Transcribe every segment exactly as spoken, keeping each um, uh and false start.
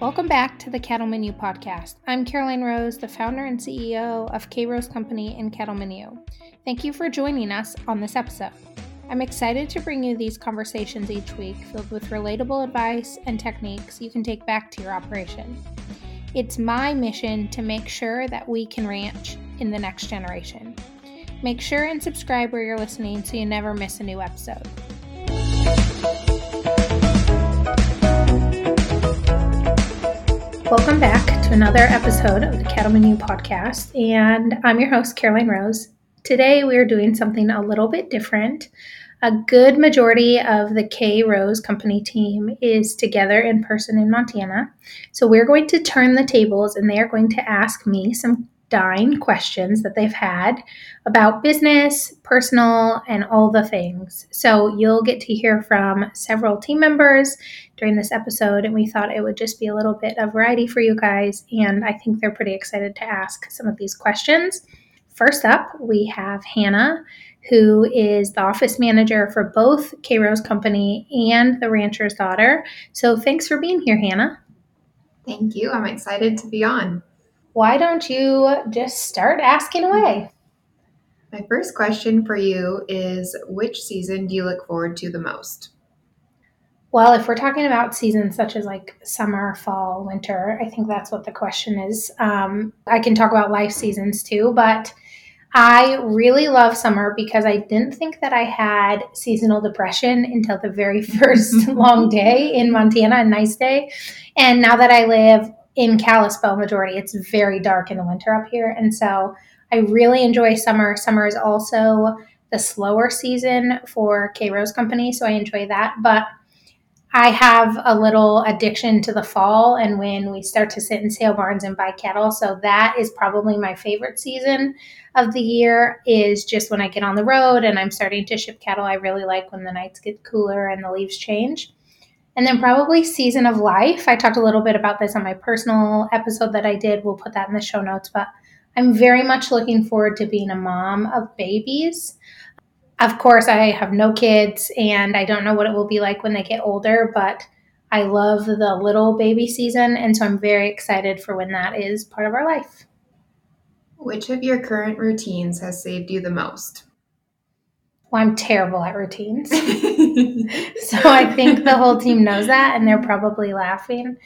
Welcome back to the Cattleman U podcast. I'm Karoline Rose, the founder and C E O of K Rose Company and Cattleman U. Thank you for joining us on this episode. I'm excited to bring you these conversations each week filled with relatable advice and techniques you can take back to your operation. It's my mission to make sure that we can ranch in the next generation. Make sure and subscribe where you're listening so you never miss a new episode. Welcome back to another episode of the Cattleman U podcast, and I'm your host, Karoline Rose. Today we are doing something a little bit different. A good majority of the K Rose Company team is together in person in Montana, so we're going to turn the tables, and they are going to ask me some dying questions that they've had about business, personal, and all the things. So you'll get to hear from several team members during this episode, and we thought it would just be a little bit of variety for you guys, and I think they're pretty excited to ask some of these questions. First up, we have Hannah, who is the office manager for both K Rose Company and The Rancher's Daughter. So thanks for being here, Hannah. Thank you. I'm excited to be on. Why don't you just start asking away? My first question for you is, which season do you look forward to the most? Well, if we're talking about seasons such as like summer, fall, winter, I think that's what the question is. Um, I can talk about life seasons too, but I really love summer because I didn't think that I had seasonal depression until the very first long day in Montana, a nice day. And now that I live in Kalispell majority, it's very dark in the winter up here. And so I really enjoy summer. Summer is also the slower season for K Rose Company, so I enjoy that. But I have a little addiction to the fall and when we start to sit in sale barns and buy cattle. So that is probably my favorite season of the year, is just when I get on the road and I'm starting to ship cattle. I really like when the nights get cooler and the leaves change. And then probably season of life. I talked a little bit about this on my personal episode that I did. We'll put that in the show notes, but I'm very much looking forward to being a mom of babies. Of course, I have no kids and I don't know what it will be like when they get older, but I love the little baby season. And so I'm very excited for when that is part of our life. Which of your current routines has saved you the most? Well, I'm terrible at routines. So I think the whole team knows that and they're probably laughing.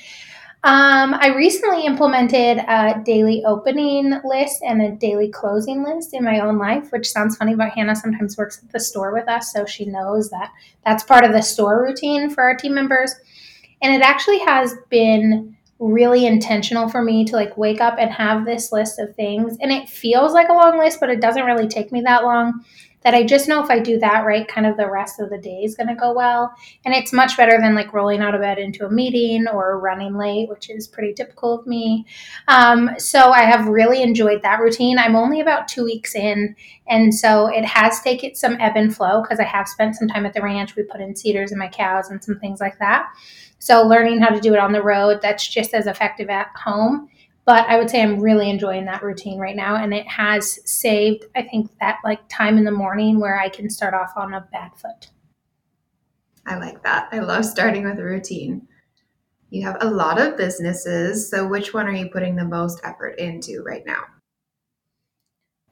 Um, I recently implemented a daily opening list and a daily closing list in my own life, which sounds funny, but Hannah sometimes works at the store with us, so she knows that that's part of the store routine for our team members. And it actually has been really intentional for me to like wake up and have this list of things. And it feels like a long list, but it doesn't really take me that long. That I just know if I do that right, kind of the rest of the day is going to go well. And it's much better than like rolling out of bed into a meeting or running late, which is pretty typical of me. Um, so I have really enjoyed that routine. I'm only about two weeks in. And so it has taken some ebb and flow because I have spent some time at the ranch. We put in cedars in my cows and some things like that. So learning how to do it on the road, that's just as effective at home. But I would say I'm really enjoying that routine right now. And it has saved, I think, that like time in the morning where I can start off on a bad foot. I like that. I love starting with a routine. You have a lot of businesses. So which one are you putting the most effort into right now?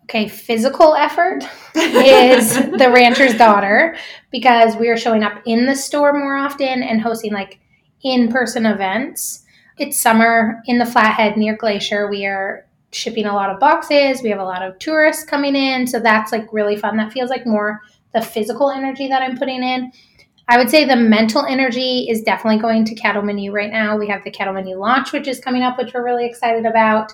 Okay, physical effort is The Rancher's Daughter, because we are showing up in the store more often and hosting like in-person events. It's summer in the Flathead near Glacier. We are shipping a lot of boxes. We have a lot of tourists coming in. So that's like really fun. That feels like more the physical energy that I'm putting in. I would say the mental energy is definitely going to Cattleman U right now. We have the Cattleman U launch, which is coming up, which we're really excited about.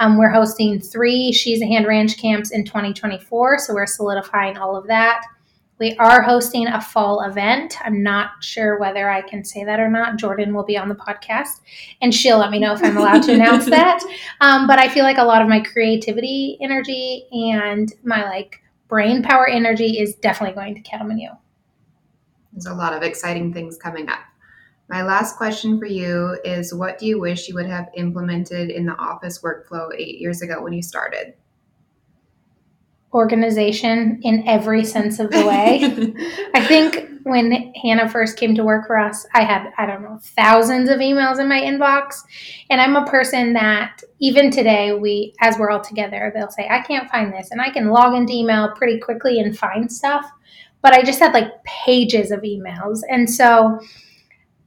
Um, we're hosting three She's a Hand Ranch Camps in twenty twenty-four. So we're solidifying all of that. We are hosting a fall event. I'm not sure whether I can say that or not. Jordan will be on the podcast, and she'll let me know if I'm allowed to announce that. Um, but I feel like a lot of my creativity energy and my like brain power energy is definitely going to Cattleman U. There's a lot of exciting things coming up. My last question for you is, what do you wish you would have implemented in the office workflow eight years ago when you started? organization in every sense of the way. I think when Hannah first came to work for us, I had, I don't know, thousands of emails in my inbox. And I'm a person that even today, we, as we're all together, they'll say, I can't find this. And I can log into email pretty quickly and find stuff. But I just had like pages of emails. And so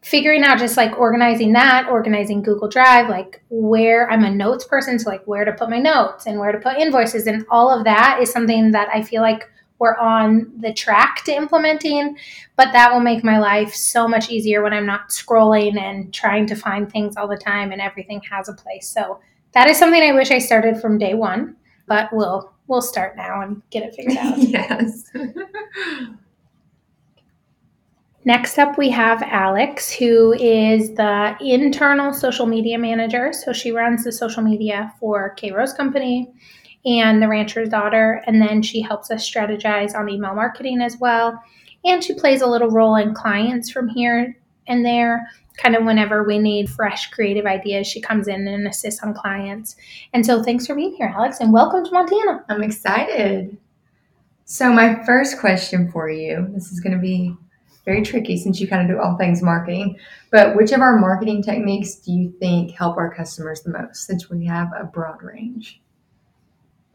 figuring out just like organizing that, organizing Google Drive, like where I'm a notes person, so like where to put my notes and where to put invoices and all of that is something that I feel like we're on the track to implementing, but that will make my life so much easier when I'm not scrolling and trying to find things all the time and everything has a place. So that is something I wish I started from day one, but we'll we'll start now and get it figured out. Yes. Next up, we have Alex, who is the internal social media manager. So she runs the social media for K Rose Company and The Rancher's Daughter. And then she helps us strategize on email marketing as well. And she plays a little role in clients from here and there. Kind of whenever we need fresh creative ideas, she comes in and assists on clients. And so thanks for being here, Alex, and welcome to Montana. I'm excited. So my first question for you, this is going to be very tricky since you kind of do all things marketing, but which of our marketing techniques do you think help our customers the most since we have a broad range?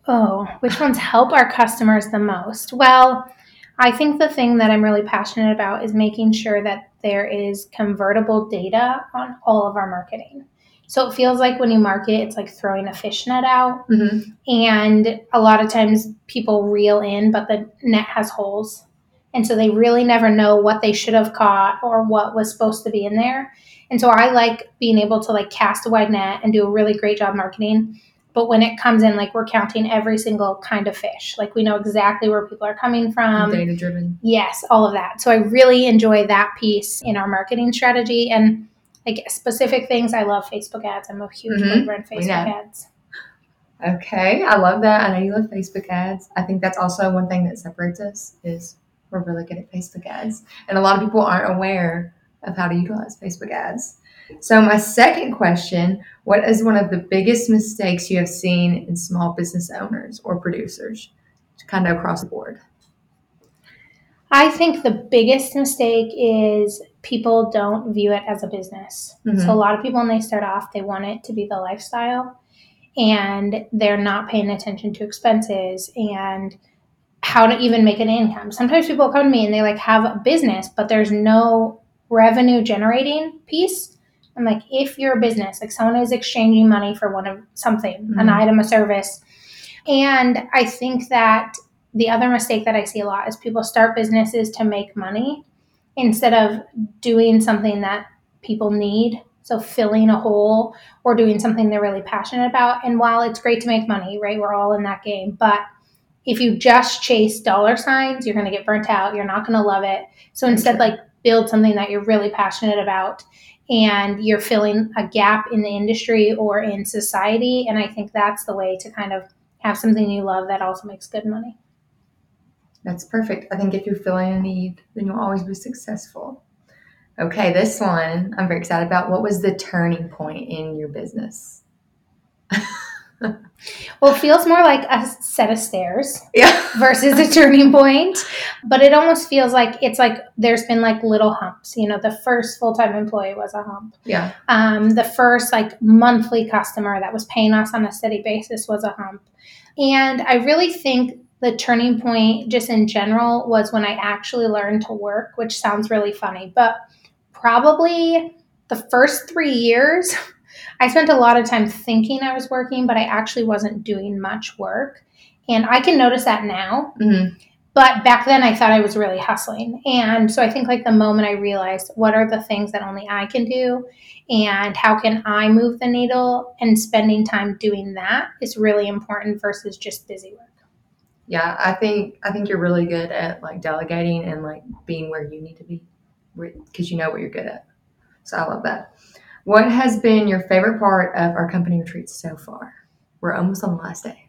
Oh, which ones help our customers the most? Well, I think the thing that I'm really passionate about is making sure that there is convertible data on all of our marketing. So it feels like when you market, it's like throwing a fishnet out. Mm-hmm. And a lot of times people reel in, but the net has holes. And so they really never know what they should have caught or what was supposed to be in there. And so I like being able to like cast a wide net and do a really great job marketing. But when it comes in, like we're counting every single kind of fish. Like we know exactly where people are coming from. Data driven. Yes, all of that. So I really enjoy that piece in our marketing strategy. And like specific things, I love Facebook ads. I'm a huge believer mm-hmm. in Facebook yeah. ads. Okay. I love that. I know you love Facebook ads. I think that's also one thing that separates us is we're really good at Facebook ads. And a lot of people aren't aware of how to utilize Facebook ads. So my second question, what is one of the biggest mistakes you have seen in small business owners or producers, kind of across the board? I think the biggest mistake is people don't view it as a business. Mm-hmm. So a lot of people, when they start off, they want it to be the lifestyle and they're not paying attention to expenses and how to even make an income. Sometimes people come to me and they like have a business, but there's no revenue generating piece. I'm like, if you're a business, like someone is exchanging money for one of something, mm-hmm. an item, a service. And I think that the other mistake that I see a lot is people start businesses to make money instead of doing something that people need. So filling a hole or doing something they're really passionate about. And while it's great to make money, right? We're all in that game. But if you just chase dollar signs, you're going to get burnt out. You're not going to love it. So instead, like build something that you're really passionate about and you're filling a gap in the industry or in society. And I think that's the way to kind of have something you love that also makes good money. That's perfect. I think if you're filling a need, then you'll always be successful. Okay, this one I'm very excited about. What was the turning point in your business? Well, it feels more like a set of stairs yeah. versus a turning point, but it almost feels like it's like there's been like little humps. You know, the first full-time employee was a hump. Yeah. Um, the first like monthly customer that was paying us on a steady basis was a hump. And I really think the turning point just in general was when I actually learned to work, which sounds really funny, but probably the first three years – I spent a lot of time thinking I was working, but I actually wasn't doing much work. And I can notice that now. Mm-hmm. But back then I thought I was really hustling. And so I think like the moment I realized what are the things that only I can do and how can I move the needle, and spending time doing that is really important versus just busy work. Yeah, I think I think you're really good at like delegating and like being where you need to be because you know what you're good at. So I love that. What has been your favorite part of our company retreats so far? We're almost on the last day.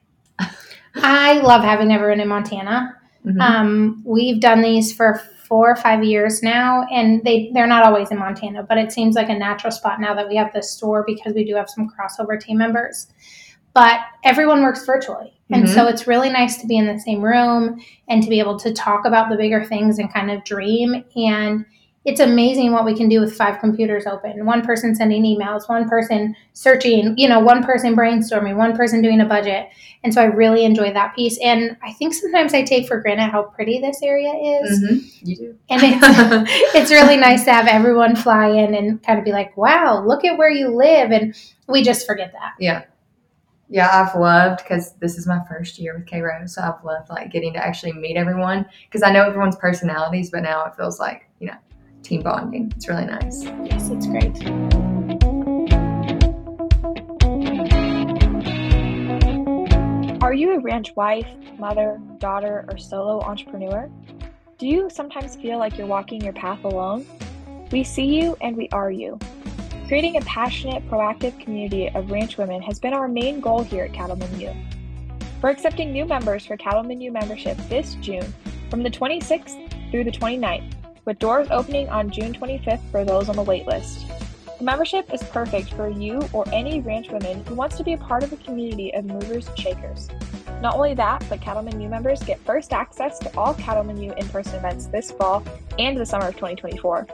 I love having everyone in Montana. Mm-hmm. Um, we've done these for four or five years now, and they, they're not always in Montana, but it seems like a natural spot now that we have the store because we do have some crossover team members. but everyone works virtually. And mm-hmm. so it's really nice to be in the same room and to be able to talk about the bigger things and kind of dream. And it's amazing what we can do with five computers open. One person sending emails, one person searching, you know, one person brainstorming, one person doing a budget. And so I really enjoy that piece. And I think sometimes I take for granted how pretty this area is. Mm-hmm. You do. And it's, it's really nice to have everyone fly in and kind of be like, wow, look at where you live. And we just forget that. Yeah. Yeah, I've loved, because this is my first year with K Rose, so I've loved like getting to actually meet everyone, because I know everyone's personalities, but now it feels like, you know, team bonding. It's really nice. Yes, it's great. Are you a ranch wife, mother, daughter, or solo entrepreneur? Do you sometimes feel like you're walking your path alone? We see you and we are you. Creating a passionate, proactive community of ranch women has been our main goal here at Cattleman U. We're accepting new members for Cattleman U membership this June from the twenty-sixth through the twenty-ninth, with doors opening on June twenty-fifth for those on the wait list. The membership is perfect for you or any ranch woman who wants to be a part of a community of movers and shakers. Not only that, but Cattleman U members get first access to all Cattleman U in-person events this fall and the summer of twenty twenty-four.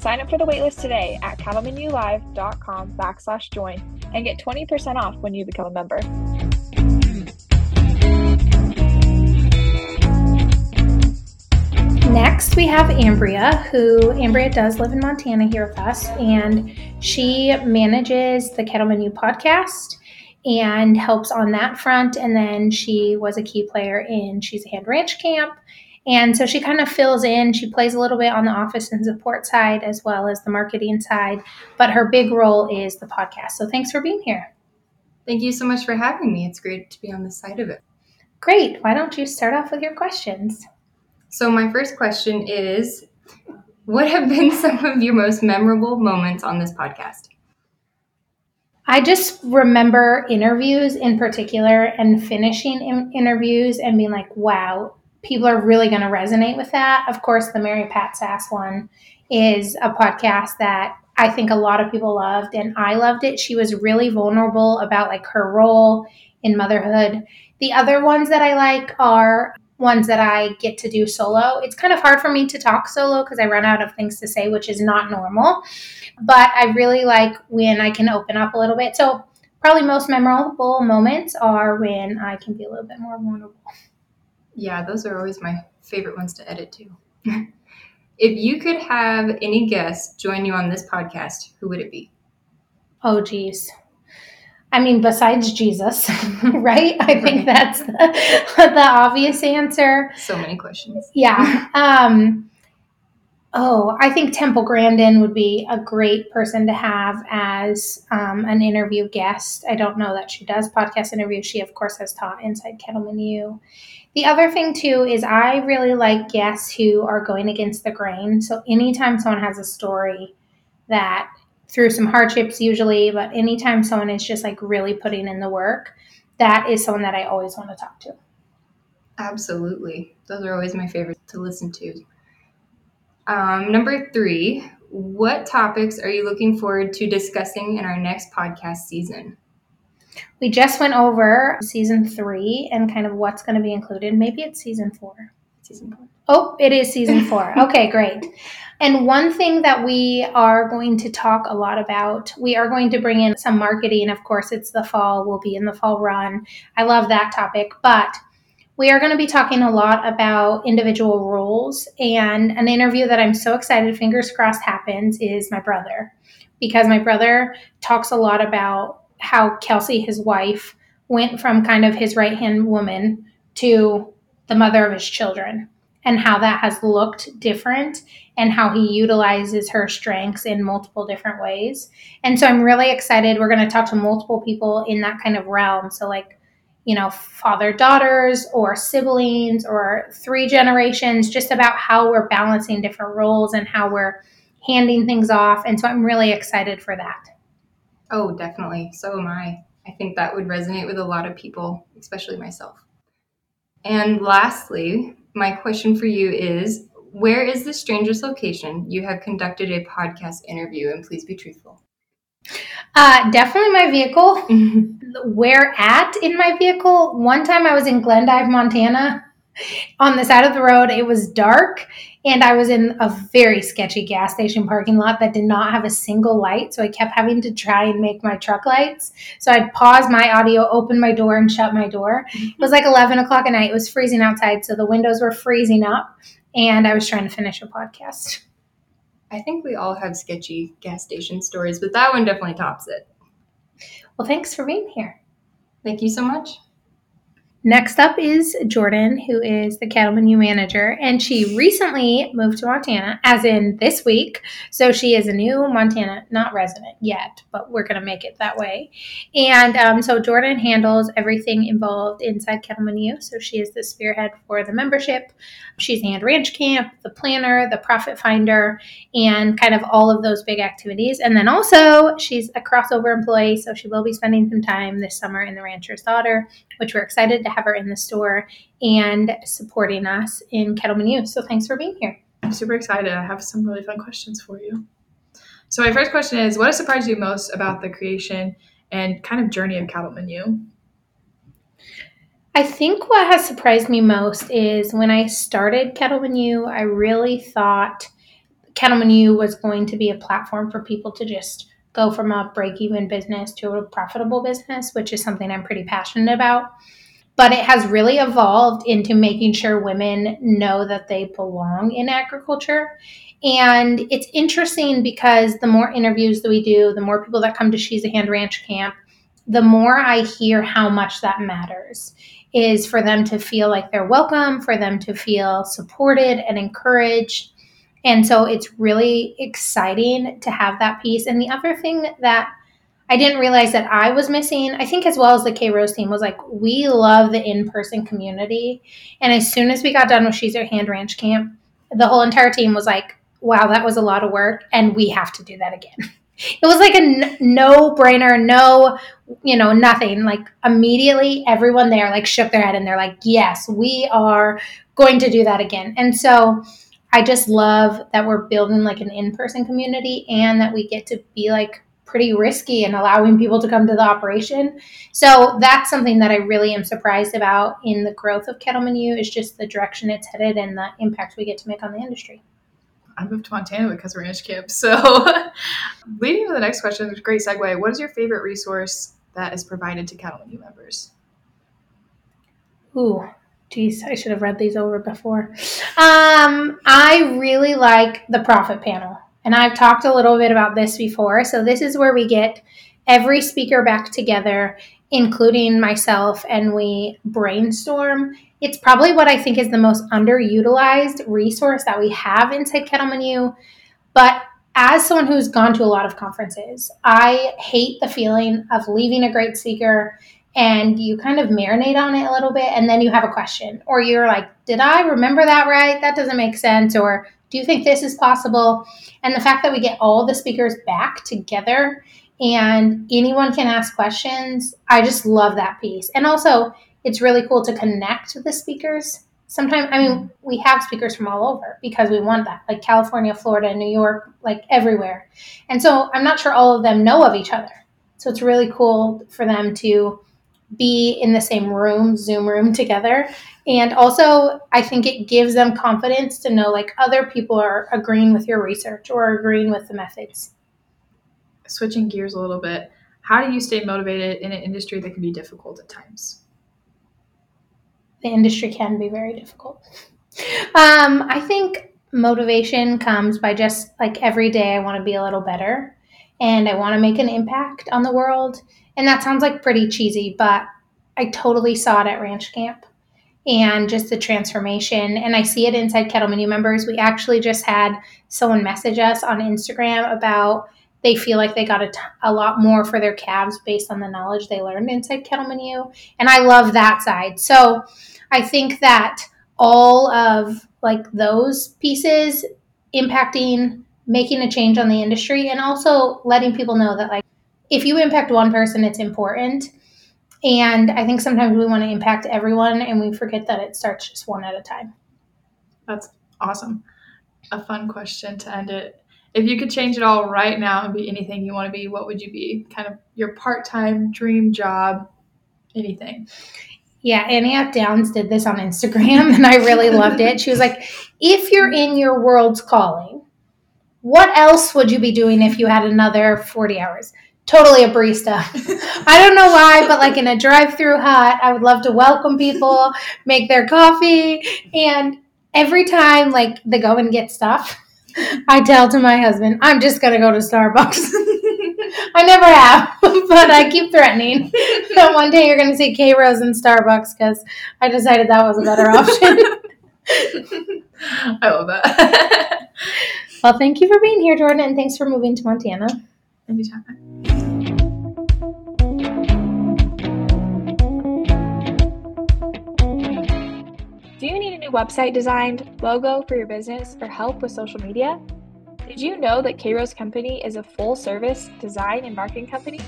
Sign up for the waitlist today at cattleman u live dot com backslash join and get twenty percent off when you become a member. Next, we have Ambria, who Ambria does live in Montana here with us, and she manages the Cattleman U podcast and helps on that front. And then she was a key player in She's a Hand Ranch Camp. And so she kind of fills in. She plays a little bit on the office and support side as well as the marketing side, but her big role is the podcast. So thanks for being here. Thank you so much for having me. It's great to be on this side of it. Great. Why don't you start off with your questions? So my first question is, what have been some of your most memorable moments on this podcast? I just remember interviews in particular and finishing in- interviews and being like, wow, people are really going to resonate with that. Of course, the Mary Pat Sass one is a podcast that I think a lot of people loved, and I loved it. She was really vulnerable about like her role in motherhood. The other ones that I like are ones that I get to do solo. It's kind of hard for me to talk solo because I run out of things to say, which is not normal. But I really like when I can open up a little bit. So probably most memorable moments are when I can be a little bit more vulnerable. Yeah, those are always my favorite ones to edit too. If you could have any guest join you on this podcast, who would it be? Oh, geez. I mean, besides Jesus, right? I think that's the, the obvious answer. So many questions. Yeah. Um, oh, I think Temple Grandin would be a great person to have as um, an interview guest. I don't know that she does podcast interviews. She, of course, has taught inside Cattleman U. The other thing, too, is I really like guests who are going against the grain. So anytime someone has a story that, through some hardships usually, but anytime someone is just like really putting in the work, that is someone that I always want to talk to. Absolutely. Those are always my favorites to listen to. Um, number three, what topics are you looking forward to discussing in our next podcast season? We just went over season three and kind of what's going to be included. Maybe it's season four. Season four. Oh, it is season four. Okay, great. And one thing that we are going to talk a lot about, we are going to bring in some marketing. Of course, it's the fall. We'll be in the fall run. I love that topic. But we are going to be talking a lot about individual roles. And an interview that I'm so excited, fingers crossed, happens is my brother. Because my brother talks a lot about how Kelsey, his wife, went from kind of his right-hand woman to the mother of his children, and how that has looked different and how he utilizes her strengths in multiple different ways. And so I'm really excited. We're going to talk to multiple people in that kind of realm. So like, you know, father-daughters or siblings or three generations, just about how we're balancing different roles and how we're handing things off. And so I'm really excited for that. Oh, definitely. So am I. I think that would resonate with a lot of people, especially myself. And lastly, my question for you is, where is the strangest location you have conducted a podcast interview? And please be truthful. Uh, definitely my vehicle. Mm-hmm. Where at in my vehicle? One time I was in Glendive, Montana, on the side of the road. It was dark, and I was in a very sketchy gas station parking lot that did not have a single light, so I kept having to try and make my truck lights. So I'd pause my audio, open my door, and shut my door. Mm-hmm. It was like eleven o'clock at night. It was freezing outside, so the windows were freezing up, and I was trying to finish a podcast. I think we all have sketchy gas station stories, but that one definitely tops it. Well, thanks for being here. Thank you so much. Next up is Jordan, who is the Cattleman U manager, and she recently moved to Montana, as in this week. So she is a new Montana, not resident yet, but we're going to make it that way. And um, so Jordan handles everything involved inside Cattleman U. So she is the spearhead for the membership. She's Hand Ranch Camp, the planner, the profit finder, and kind of all of those big activities. And then also she's a crossover employee, so she will be spending some time this summer in The Rancher's Daughter, which we're excited to have her in the store and supporting us in Cattleman U. So thanks for being here. I'm super excited. I have some really fun questions for you. So my first question is, what has surprised you most about the creation and kind of journey of Cattleman U? I think what has surprised me most is when I started Cattleman U, I really thought Cattleman U was going to be a platform for people to just go from a break-even business to a profitable business, which is something I'm pretty passionate about. But it has really evolved into making sure women know that they belong in agriculture. And it's interesting because the more interviews that we do, the more people that come to She's a Hand Ranch Camp, the more I hear how much that matters, is for them to feel like they're welcome, for them to feel supported and encouraged. And so it's really exciting to have that piece. And the other thing that I didn't realize that I was missing, I think as well as the K Rose team, was like, we love the in-person community. And as soon as we got done with She's a Hand Ranch Camp, the whole entire team was like, wow, that was a lot of work, and we have to do that again. It was like a no-brainer, no, you know, nothing. Like immediately everyone there like shook their head and they're like, yes, we are going to do that again. And so I just love that we're building like an in-person community and that we get to be like pretty risky and allowing people to come to the operation. So that's something that I really am surprised about in the growth of Cattleman U, is just the direction it's headed and the impact we get to make on the industry. I moved to Montana because we're ranch camp. So leading to the next question, which is a great segue. What is your favorite resource that is provided to Cattleman U members? Ooh, geez, I should have read these over before. Um, I really like the profit panel. And I've talked a little bit about this before. So this is where we get every speaker back together, including myself, and we brainstorm. It's probably what I think is the most underutilized resource that we have inside Cattleman U. But as someone who's gone to a lot of conferences, I hate the feeling of leaving a great speaker and you kind of marinate on it a little bit and then you have a question. Or you're like, did I remember that right? That doesn't make sense. Or do you think this is possible? And the fact that we get all the speakers back together and anyone can ask questions, I just love that piece. And also, it's really cool to connect with the speakers. Sometimes, I mean, we have speakers from all over because we want that, like California, Florida, New York, like everywhere. And so I'm not sure all of them know of each other. So it's really cool for them to be in the same room, Zoom room together. And also, I think it gives them confidence to know like other people are agreeing with your research or agreeing with the methods. Switching gears a little bit, how do you stay motivated in an industry that can be difficult at times? The industry can be very difficult. Um, I think motivation comes by just like every day I want to be a little better and I want to make an impact on the world. And that sounds like pretty cheesy, but I totally saw it at ranch camp and just the transformation. And I see it inside Cattleman U members. We actually just had someone message us on Instagram about they feel like they got a, t- a lot more for their calves based on the knowledge they learned inside Cattleman U. And I love that side. So I think that all of like those pieces impacting, making a change on the industry, and also letting people know that like, if you impact one person, it's important. And I think sometimes we want to impact everyone and we forget that it starts just one at a time. That's awesome. A fun question to end it If you could change it all right now and be anything you want to be, what would you be? Kind of your part-time dream job, anything. Yeah, Annie F. Downs did this on Instagram, and I really loved it. She was like, if you're in your world's calling, what else would you be doing if you had another forty hours? Totally a barista. I don't know why, but like in a drive-thru hut, I would love to welcome people, make their coffee. And every time like they go and get stuff, I tell to my husband, I'm just going to go to Starbucks. I never have, but I keep threatening that one day you're going to see K Rose in Starbucks because I decided that was a better option. I love that. Well, thank you for being here, Jordan, and thanks for moving to Montana. Anytime. Do you need a new website designed, logo for your business, or help with social media? Did you know that K Rose Company is a full-service design and marketing company?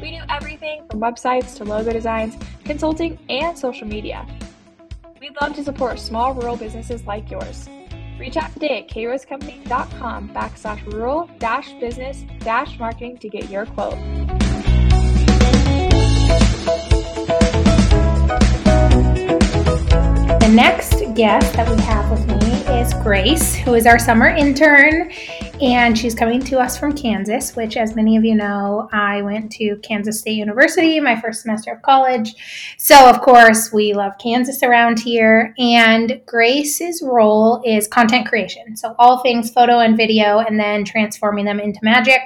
We do everything from websites to logo designs, consulting, and social media. We'd love to support small rural businesses like yours. Reach out today at krosecompany.com backslash rural dash business dash marketing to get your quote. The next guest that we have with me is Grace, who is our summer intern, and she's coming to us from Kansas, which, as many of you know, I went to Kansas State University my first semester of college. So, of course, we love Kansas around here, and Grace's role is content creation. So all things photo and video, and then transforming them into magic.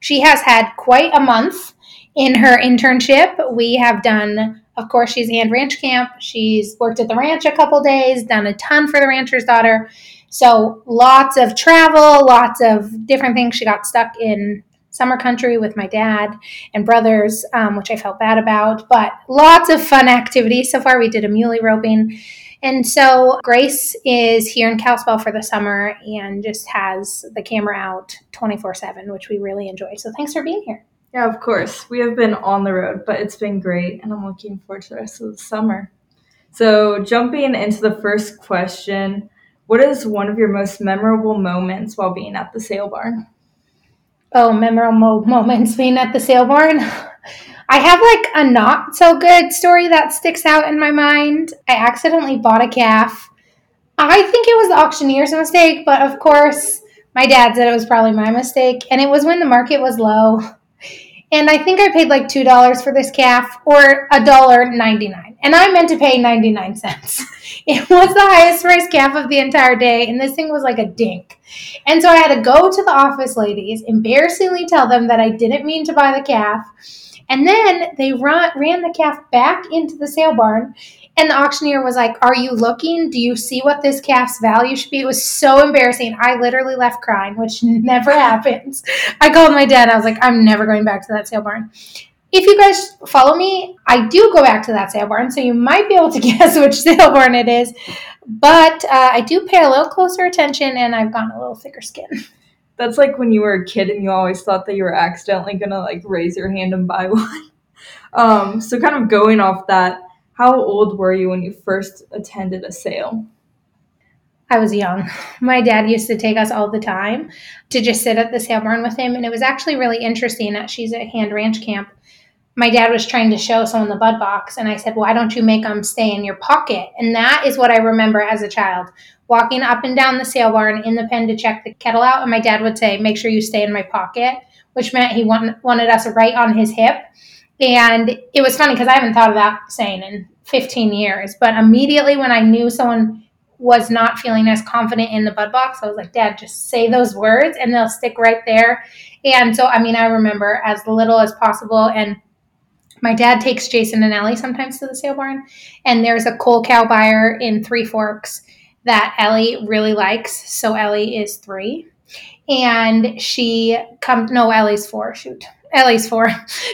She has had quite a month in her internship. We have done... Of course, she's Hand Ranch Camp. She's worked at the ranch a couple days, done a ton for the Rancher's Daughter. So lots of travel, lots of different things. She got stuck in summer country with my dad and brothers, um, which I felt bad about. But lots of fun activities. So far, we did a muley roping. And so Grace is here in Kalispell for the summer and just has the camera out twenty-four seven, which we really enjoy. So thanks for being here. Yeah, of course. We have been on the road, but it's been great, and I'm looking forward to the rest of the summer. So jumping into the first question, what is one of your most memorable moments while being at the sale barn? Oh, memorable moments being at the sale barn? I have like a not so good story that sticks out in my mind. I accidentally bought a calf. I think it was the auctioneer's mistake, but of course, my dad said it was probably my mistake, and it was when the market was low. And I think I paid like two dollars for this calf or one dollar and ninety-nine cents. And I meant to pay ninety-nine cents. It was the highest priced calf of the entire day. And this thing was like a dink. And so I had to go to the office ladies, embarrassingly tell them that I didn't mean to buy the calf. And then they run, ran the calf back into the sale barn. And the auctioneer was like, are you looking? Do you see what this calf's value should be? It was so embarrassing. I literally left crying, which never happens. I called my dad. I was like, I'm never going back to that sale barn. If you guys follow me, I do go back to that sale barn. So you might be able to guess which sale barn it is. But uh, I do pay a little closer attention, and I've gotten a little thicker skin. That's like when you were a kid and you always thought that you were accidentally going to like raise your hand and buy one. Um, so kind of going off that, how old were you when you first attended a sale? I was young. My dad used to take us all the time to just sit at the sale barn with him. And it was actually really interesting that She's at Hand Ranch Camp. My dad was trying to show someone the bud box. And I said, why don't you make them stay in your pocket? And that is what I remember as a child, walking up and down the sale barn in the pen to check the kettle out. And my dad would say, make sure you stay in my pocket, which meant he want, wanted us right on his hip. And it was funny because I haven't thought of that saying in fifteen years. But immediately when I knew someone was not feeling as confident in the bud box, I was like, Dad, just say those words and they'll stick right there. And so, I mean, I remember as little as possible. And my dad takes Jason and Ellie sometimes to the sale barn. And there's a coal cow buyer in Three Forks that Ellie really likes. So Ellie is three. And she comes, no, Ellie's four, shoot. Ellie's four.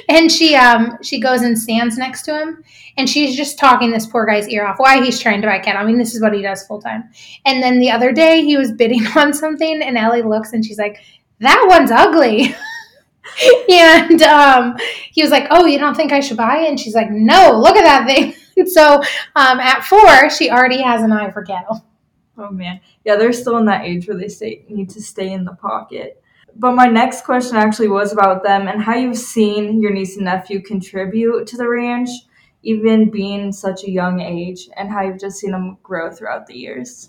And she um she goes and stands next to him, and she's just talking this poor guy's ear off why he's trying to buy cattle. I mean, this is what he does full time. And then the other day he was bidding on something, and Ellie looks and she's like, that one's ugly. and um he was like, oh, you don't think I should buy it? And she's like, no, look at that thing. so um at four, she already has an eye for cattle. Oh man. Yeah, they're still in that age where they stay, need to stay in the pocket. But my next question actually was about them and how you've seen your niece and nephew contribute to the ranch, even being such a young age, and how you've just seen them grow throughout the years.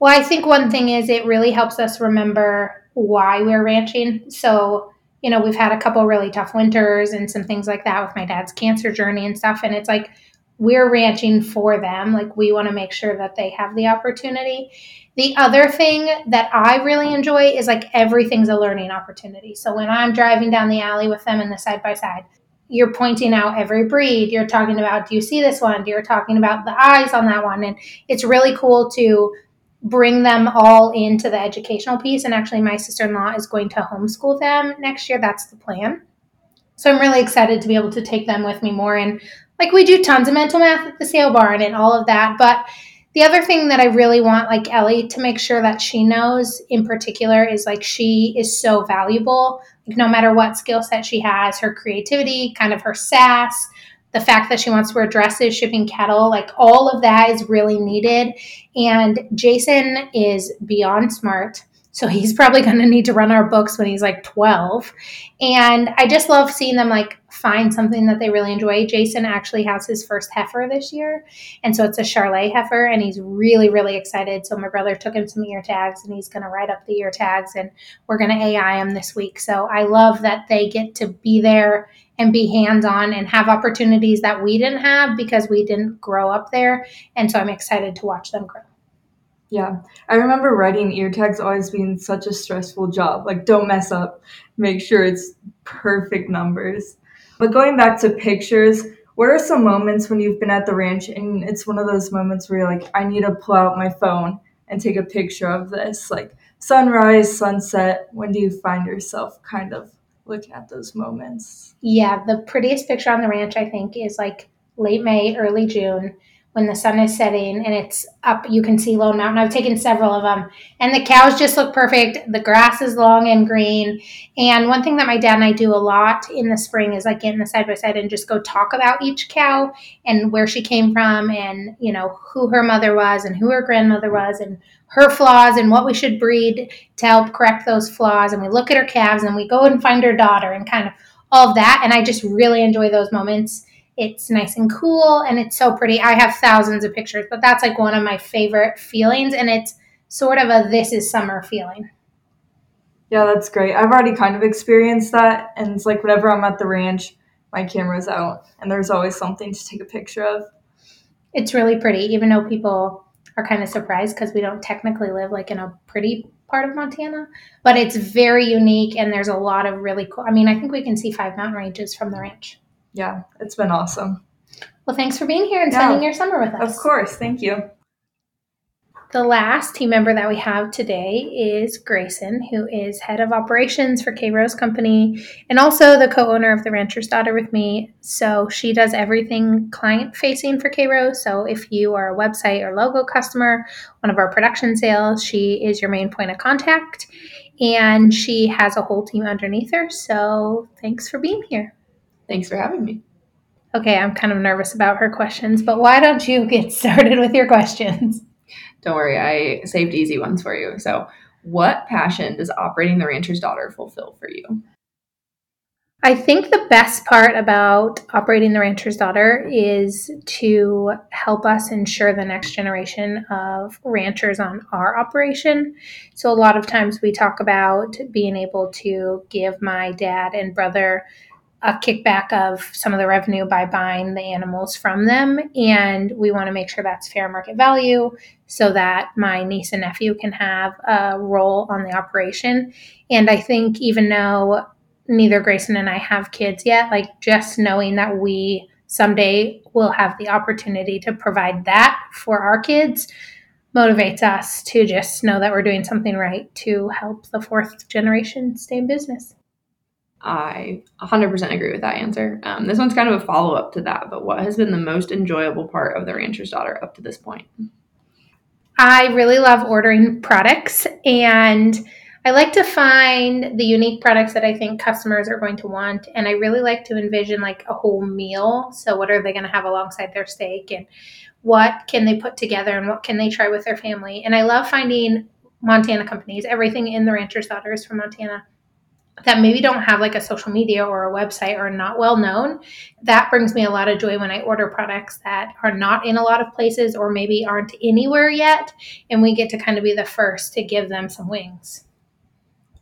Well, I think one thing is it really helps us remember why we're ranching. So, you know, we've had a couple really tough winters and some things like that with my dad's cancer journey and stuff. And it's like, we're ranching for them. Like, we want to make sure that they have the opportunity. The other thing that I really enjoy is like everything's a learning opportunity. So when I'm driving down the alley with them in the side-by-side, you're pointing out every breed. You're talking about, do you see this one? You're talking about the eyes on that one. And it's really cool to bring them all into the educational piece. And actually, my sister-in-law is going to homeschool them next year. That's the plan. So I'm really excited to be able to take them with me more. And like, we do tons of mental math at the sale barn and all of that. But the other thing that I really want, like, Ellie to make sure that she knows in particular is, like, she is so valuable. Like, no matter what skill set she has, her creativity, kind of her sass, the fact that she wants to wear dresses, shipping cattle, like, all of that is really needed. And Jason is beyond smart. So he's probably going to need to run our books when he's like twelve. And I just love seeing them like find something that they really enjoy. Jason actually has his first heifer this year. And so it's a Charolais heifer, and he's really, really excited. So my brother took him some ear tags, and he's going to write up the ear tags, and we're going to A I him this week. So I love that they get to be there and be hands-on and have opportunities that we didn't have because we didn't grow up there. And so I'm excited to watch them grow. Yeah, I remember writing ear tags always being such a stressful job. Like, don't mess up. Make sure it's perfect numbers. But going back to pictures, what are some moments when you've been at the ranch and it's one of those moments where you're like, I need to pull out my phone and take a picture of this? Like sunrise, sunset, when do you find yourself kind of looking at those moments? Yeah, the prettiest picture on the ranch, I think, is like late May, early June, when the sun is setting and it's up, you can see Lone Mountain. I've taken several of them, and the cows just look perfect. The grass is long and green. And one thing that my dad and I do a lot in the spring is like get in the side-by-side and just go talk about each cow and where she came from and, you know, who her mother was and who her grandmother was and her flaws and what we should breed to help correct those flaws. And we look at her calves and we go and find her daughter and kind of all of that. And I just really enjoy those moments. It's nice and cool, and it's so pretty. I have thousands of pictures, but that's like one of my favorite feelings, and it's sort of a this is summer feeling. Yeah, that's great. I've already kind of experienced that, and it's like whenever I'm at the ranch, my camera's out, and there's always something to take a picture of. It's really pretty, even though people are kind of surprised because we don't technically live like in a pretty part of Montana, but it's very unique, and there's a lot of really cool. I mean, I think we can see five mountain ranges from the ranch. Yeah, it's been awesome. Well, thanks for being here and yeah. spending your summer with us. Of course. Thank you. The last team member that we have today is Grayson, who is head of operations for K Rose Company and also the co-owner of The Rancher's Daughter with me. So she does everything client-facing for K Rose. So if you are a website or logo customer, one of our production sales, she is your main point of contact, and she has a whole team underneath her. So thanks for being here. Thanks for having me. Okay, I'm kind of nervous about her questions, but why don't you get started with your questions? Don't worry, I saved easy ones for you. So what passion does operating The Rancher's Daughter fulfill for you? I think the best part about operating The Rancher's Daughter is to help us ensure the next generation of ranchers on our operation. So a lot of times we talk about being able to give my dad and brother a kickback of some of the revenue by buying the animals from them. And we want to make sure that's fair market value so that my niece and nephew can have a role on the operation. And I think even though neither Grayson and I have kids yet, like just knowing that we someday will have the opportunity to provide that for our kids motivates us to just know that we're doing something right to help the fourth generation stay in business. I one hundred percent agree with that answer. Um, this one's kind of a follow-up to that, but what has been the most enjoyable part of The Rancher's Daughter up to this point? I really love ordering products, and I like to find the unique products that I think customers are going to want, and I really like to envision like a whole meal. So what are they going to have alongside their steak, and what can they put together, and what can they try with their family? And I love finding Montana companies. Everything in The Rancher's Daughter is from Montana that maybe don't have like a social media or a website or are not well known. That brings me a lot of joy when I order products that are not in a lot of places or maybe aren't anywhere yet. And we get to kind of be the first to give them some wings.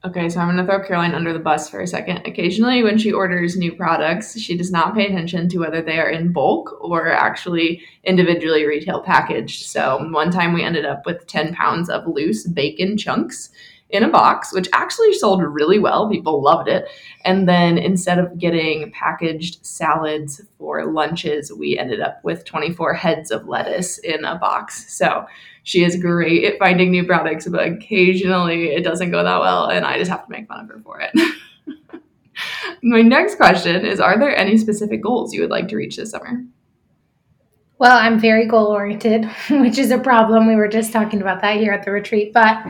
Okay, so I'm going to throw Karoline under the bus for a second. Occasionally when she orders new products, she does not pay attention to whether they are in bulk or actually individually retail packaged. So one time we ended up with ten pounds of loose bacon chunks in a box, which actually sold really well. People loved it. And then instead of getting packaged salads for lunches, we ended up with twenty-four heads of lettuce in a box. So she is great at finding new products, but occasionally it doesn't go that well, and I just have to make fun of her for it. My next question is, are there any specific goals you would like to reach this summer? Well, I'm very goal-oriented, which is a problem. We were just talking about that here at the retreat, but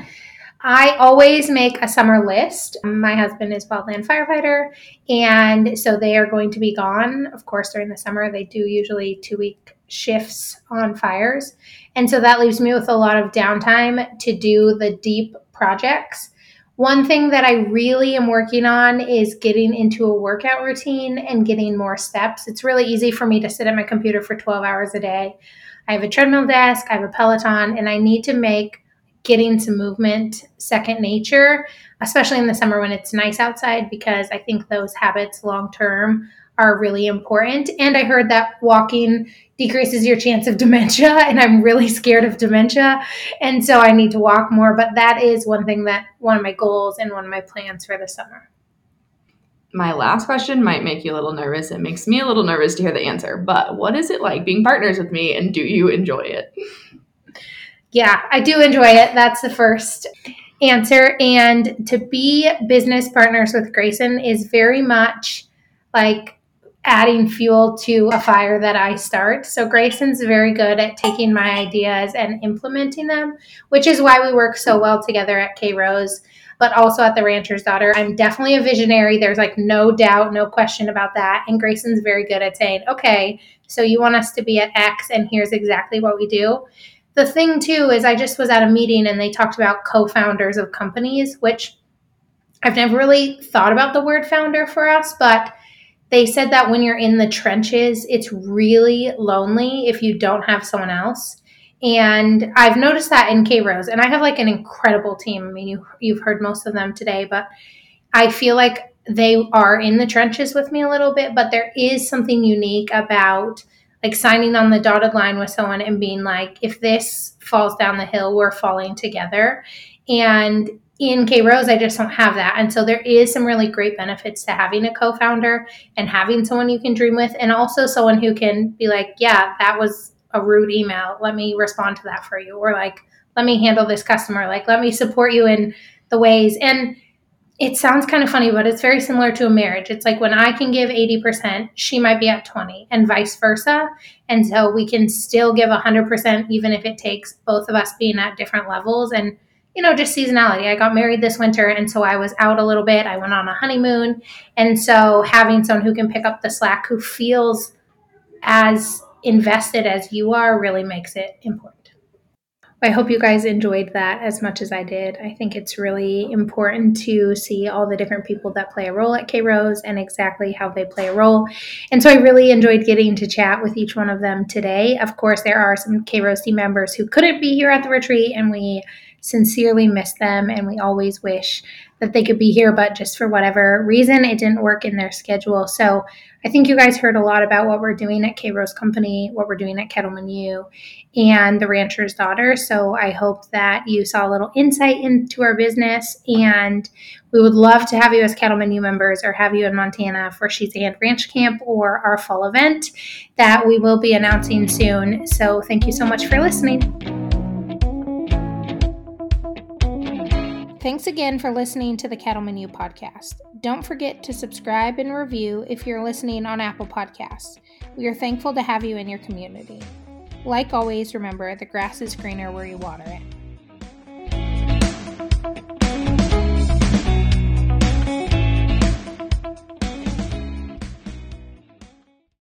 I always make a summer list. My husband is a wildland firefighter, and so they are going to be gone. Of course, during the summer, they do usually two-week shifts on fires. And so that leaves me with a lot of downtime to do the deep projects. One thing that I really am working on is getting into a workout routine and getting more steps. It's really easy for me to sit at my computer for twelve hours a day. I have a treadmill desk, I have a Peloton, and I need to make getting some movement second nature, especially in the summer when it's nice outside, because I think those habits long term are really important. And I heard that walking decreases your chance of dementia, and I'm really scared of dementia. And so I need to walk more, but that is one thing that one of my goals and one of my plans for the summer. My last question might make you a little nervous. It makes me a little nervous to hear the answer, but what is it like being partners with me, and do you enjoy it? Yeah, I do enjoy it. That's the first answer. And to be business partners with Grayson is very much like adding fuel to a fire that I start. So Grayson's very good at taking my ideas and implementing them, which is why we work so well together at K Rose, but also at The Rancher's Daughter. I'm definitely a visionary. There's like no doubt, no question about that. And Grayson's very good at saying, okay, so you want us to be at X, and here's exactly what we do. The thing too is I just was at a meeting and they talked about co-founders of companies, which I've never really thought about the word founder for us, but they said that when you're in the trenches, it's really lonely if you don't have someone else. And I've noticed that in K Rose, and I have like an incredible team. I mean, you, you've heard most of them today, but I feel like they are in the trenches with me a little bit, but there is something unique about like signing on the dotted line with someone and being like, if this falls down the hill, we're falling together. And in K Rose, I just don't have that. And so there is some really great benefits to having a co-founder and having someone you can dream with, and also someone who can be like, yeah, that was a rude email. Let me respond to that for you. Or like, let me handle this customer. Like, let me support you in the ways. And it sounds kind of funny, but it's very similar to a marriage. It's like when I can give eighty percent, she might be at twenty, and vice versa. And so we can still give one hundred percent, even if it takes both of us being at different levels. And, you know, just seasonality. I got married this winter, and so I was out a little bit. I went on a honeymoon. And so having someone who can pick up the slack, who feels as invested as you are, really makes it important. I hope you guys enjoyed that as much as I did. I think it's really important to see all the different people that play a role at K Rose and exactly how they play a role. And so I really enjoyed getting to chat with each one of them today. Of course, there are some K Rose team members who couldn't be here at the retreat, and we sincerely miss them, and we always wish that they could be here, but just for whatever reason, it didn't work in their schedule. So I think you guys heard a lot about what we're doing at K Rose Company, what we're doing at Cattleman U, and The Rancher's Daughter. So I hope that you saw a little insight into our business, and we would love to have you as Cattleman U members, or have you in Montana for She's a Hand Ranch Camp or our fall event that we will be announcing soon. So thank you so much for listening. Thanks again for listening to the Cattleman U podcast. Don't forget to subscribe and review if you're listening on Apple Podcasts. We are thankful to have you in your community. Like always, remember, the grass is greener where you water it.